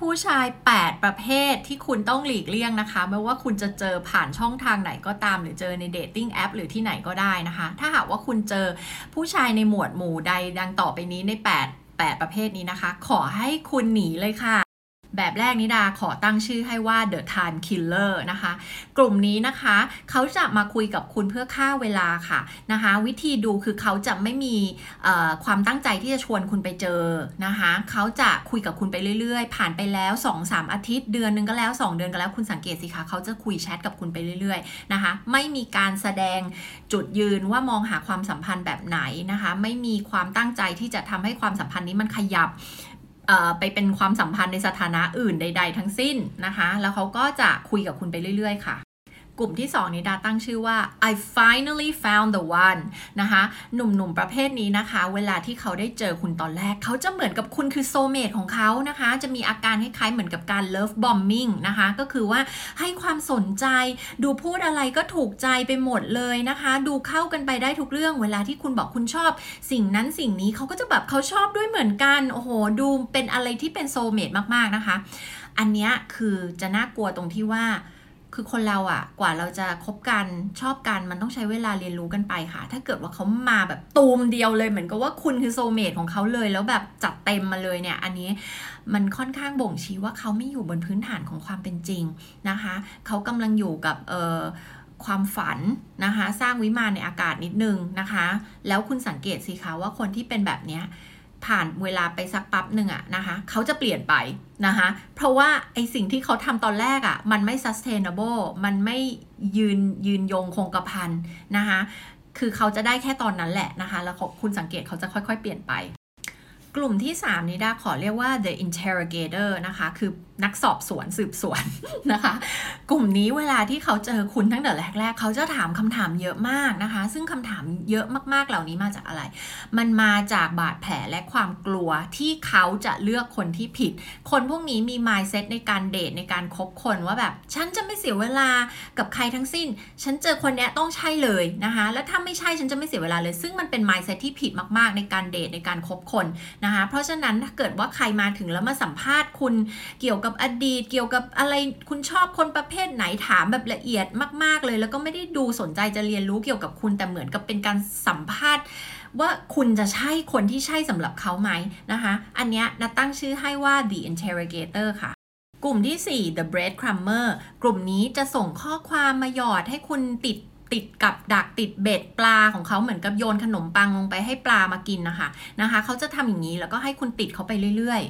ผู้ชาย8ประเภทที่คุณต้องหลีกเลี่ยงนะคะไม่ว่าคุณจะเจอผ่านช่องทางไหนก็ตามหรือเจอในเดทติ้งแอปหรือที่ไหนก็ได้นะคะถ้าหากว่าคุณเจอผู้ชายในหมวดหมู่ใดดังต่อไปนี้ใน8ประเภทนี้นะคะขอให้คุณหนีเลยค่ะแบบแรกนิดาขอตั้งชื่อให้ว่า The Time Killer นะคะกลุ่มนี้นะคะเขาจะมาคุยกับคุณเพื่อฆ่าเวลาค่ะนะคะวิธีดูคือเขาจะไม่มีความตั้งใจที่จะชวนคุณไปเจอนะคะเขาจะคุยกับคุณไปเรื่อยๆผ่านไปแล้ว 2-3 อาทิตย์เดือนนึงก็แล้ว2เดือนก็แล้วคุณสังเกตสิคะเขาจะคุยแชทกับคุณไปเรื่อยๆนะคะไม่มีการแสดงจุดยืนว่ามองหาความสัมพันธ์แบบไหนนะคะไม่มีความตั้งใจที่จะทำให้ความสัมพันธ์นี้มันขยับไปเป็นความสัมพันธ์ในสถานะอื่นใดๆทั้งสิ้นนะคะแล้วเขาก็จะคุยกับคุณไปเรื่อยๆค่ะกลุ่มที่2นี้ดาตั้งชื่อว่า I finally found the one นะคะหนุ่มๆประเภทนี้นะคะเวลาที่เขาได้เจอคุณตอนแรกเขาจะเหมือนกับคุณคือโซลเมทของเขานะคะจะมีอาการคล้ายๆเหมือนกับการ love bombing นะคะก็คือว่าให้ความสนใจดูพูดอะไรก็ถูกใจไปหมดเลยนะคะดูเข้ากันไปได้ทุกเรื่องเวลาที่คุณบอกคุณชอบสิ่งนั้นสิ่งนี้เขาก็จะแบบเขาชอบด้วยเหมือนกันโอ้โหดูเป็นอะไรที่เป็นโซลเมทมากๆนะคะอันเนี้ยคือจะน่ากลัวตรงที่ว่าคือคนเราอ่ะกว่าเราจะคบกันชอบกันมันต้องใช้เวลาเรียนรู้กันไปค่ะถ้าเกิดว่าเขามาแบบตูมเดียวเลยเหมือนกับว่าคุณคือโซลเมทของเขาเลยแล้วแบบจัดเต็มมาเลยเนี่ยอันนี้มันค่อนข้างบ่งชี้ว่าเขาไม่อยู่บนพื้นฐานของความเป็นจริงนะคะเขากำลังอยู่กับความฝันนะคะสร้างวิมานในอากาศนิดนึงนะคะแล้วคุณสังเกตสิคะว่าคนที่เป็นแบบเนี้ยผ่านเวลาไปสักปั๊บหนึ่งอะนะคะเขาจะเปลี่ยนไปนะคะเพราะว่าไอสิ่งที่เขาทำตอนแรกอะมันไม่ sustainable มันไม่ยืนยงคงกระพันนะคะคือเขาจะได้แค่ตอนนั้นแหละนะคะแล้วคุณสังเกตเขาจะค่อยๆเปลี่ยนไปกลุ่มที่3นี้ดาขอเรียกว่า the interrogator นะคะคือนักสอบสวนสืบสวนนะคะกลุ่มนี้เวลาที่เขาเจอคุณตั้งแต่แรกๆเขาจะถามคำถามเยอะมากนะคะซึ่งคำถามเยอะมากๆเหล่านี้มาจากอะไรมันมาจากบาดแผลและความกลัวที่เขาจะเลือกคนที่ผิดคนพวกนี้มี mindset ในการเดทในการคบคนว่าแบบฉันจะไม่เสียเวลากับใครทั้งสิ้นฉันเจอคนเนี้ยต้องใช่เลยนะคะแล้วถ้าไม่ใช่ฉันจะไม่เสียเวลาเลยซึ่งมันเป็น mindset ที่ผิดมากๆในการเดทในการคบคนนะคะเพราะฉะนั้นถ้าเกิดว่าใครมาถึงแล้วมาสัมภาษณ์คุณเกี่ยวกับอดีตเกี่ยวกับอะไรคุณชอบคนประเภทไหนถามแบบละเอียดมากๆเลยแล้วก็ไม่ได้ดูสนใจจะเรียนรู้เกี่ยวกับคุณแต่เหมือนกับเป็นการสัมภาษณ์ว่าคุณจะใช่คนที่ใช่สำหรับเขาไหมนะคะอันเนี้ยนัดตั้งชื่อให้ว่า the interrogator ค่ะกลุ่มที่4 the breadcrumber กลุ่มนี้จะส่งข้อความมาหยอดให้คุณติดกับดักติดเบ็ดปลาของเขาเหมือนกับโยนขนมปังลงไปให้ปลามากินนะคะเขาจะทำอย่างนี้แล้วก็ให้คุณติดเขาไปเรื่อย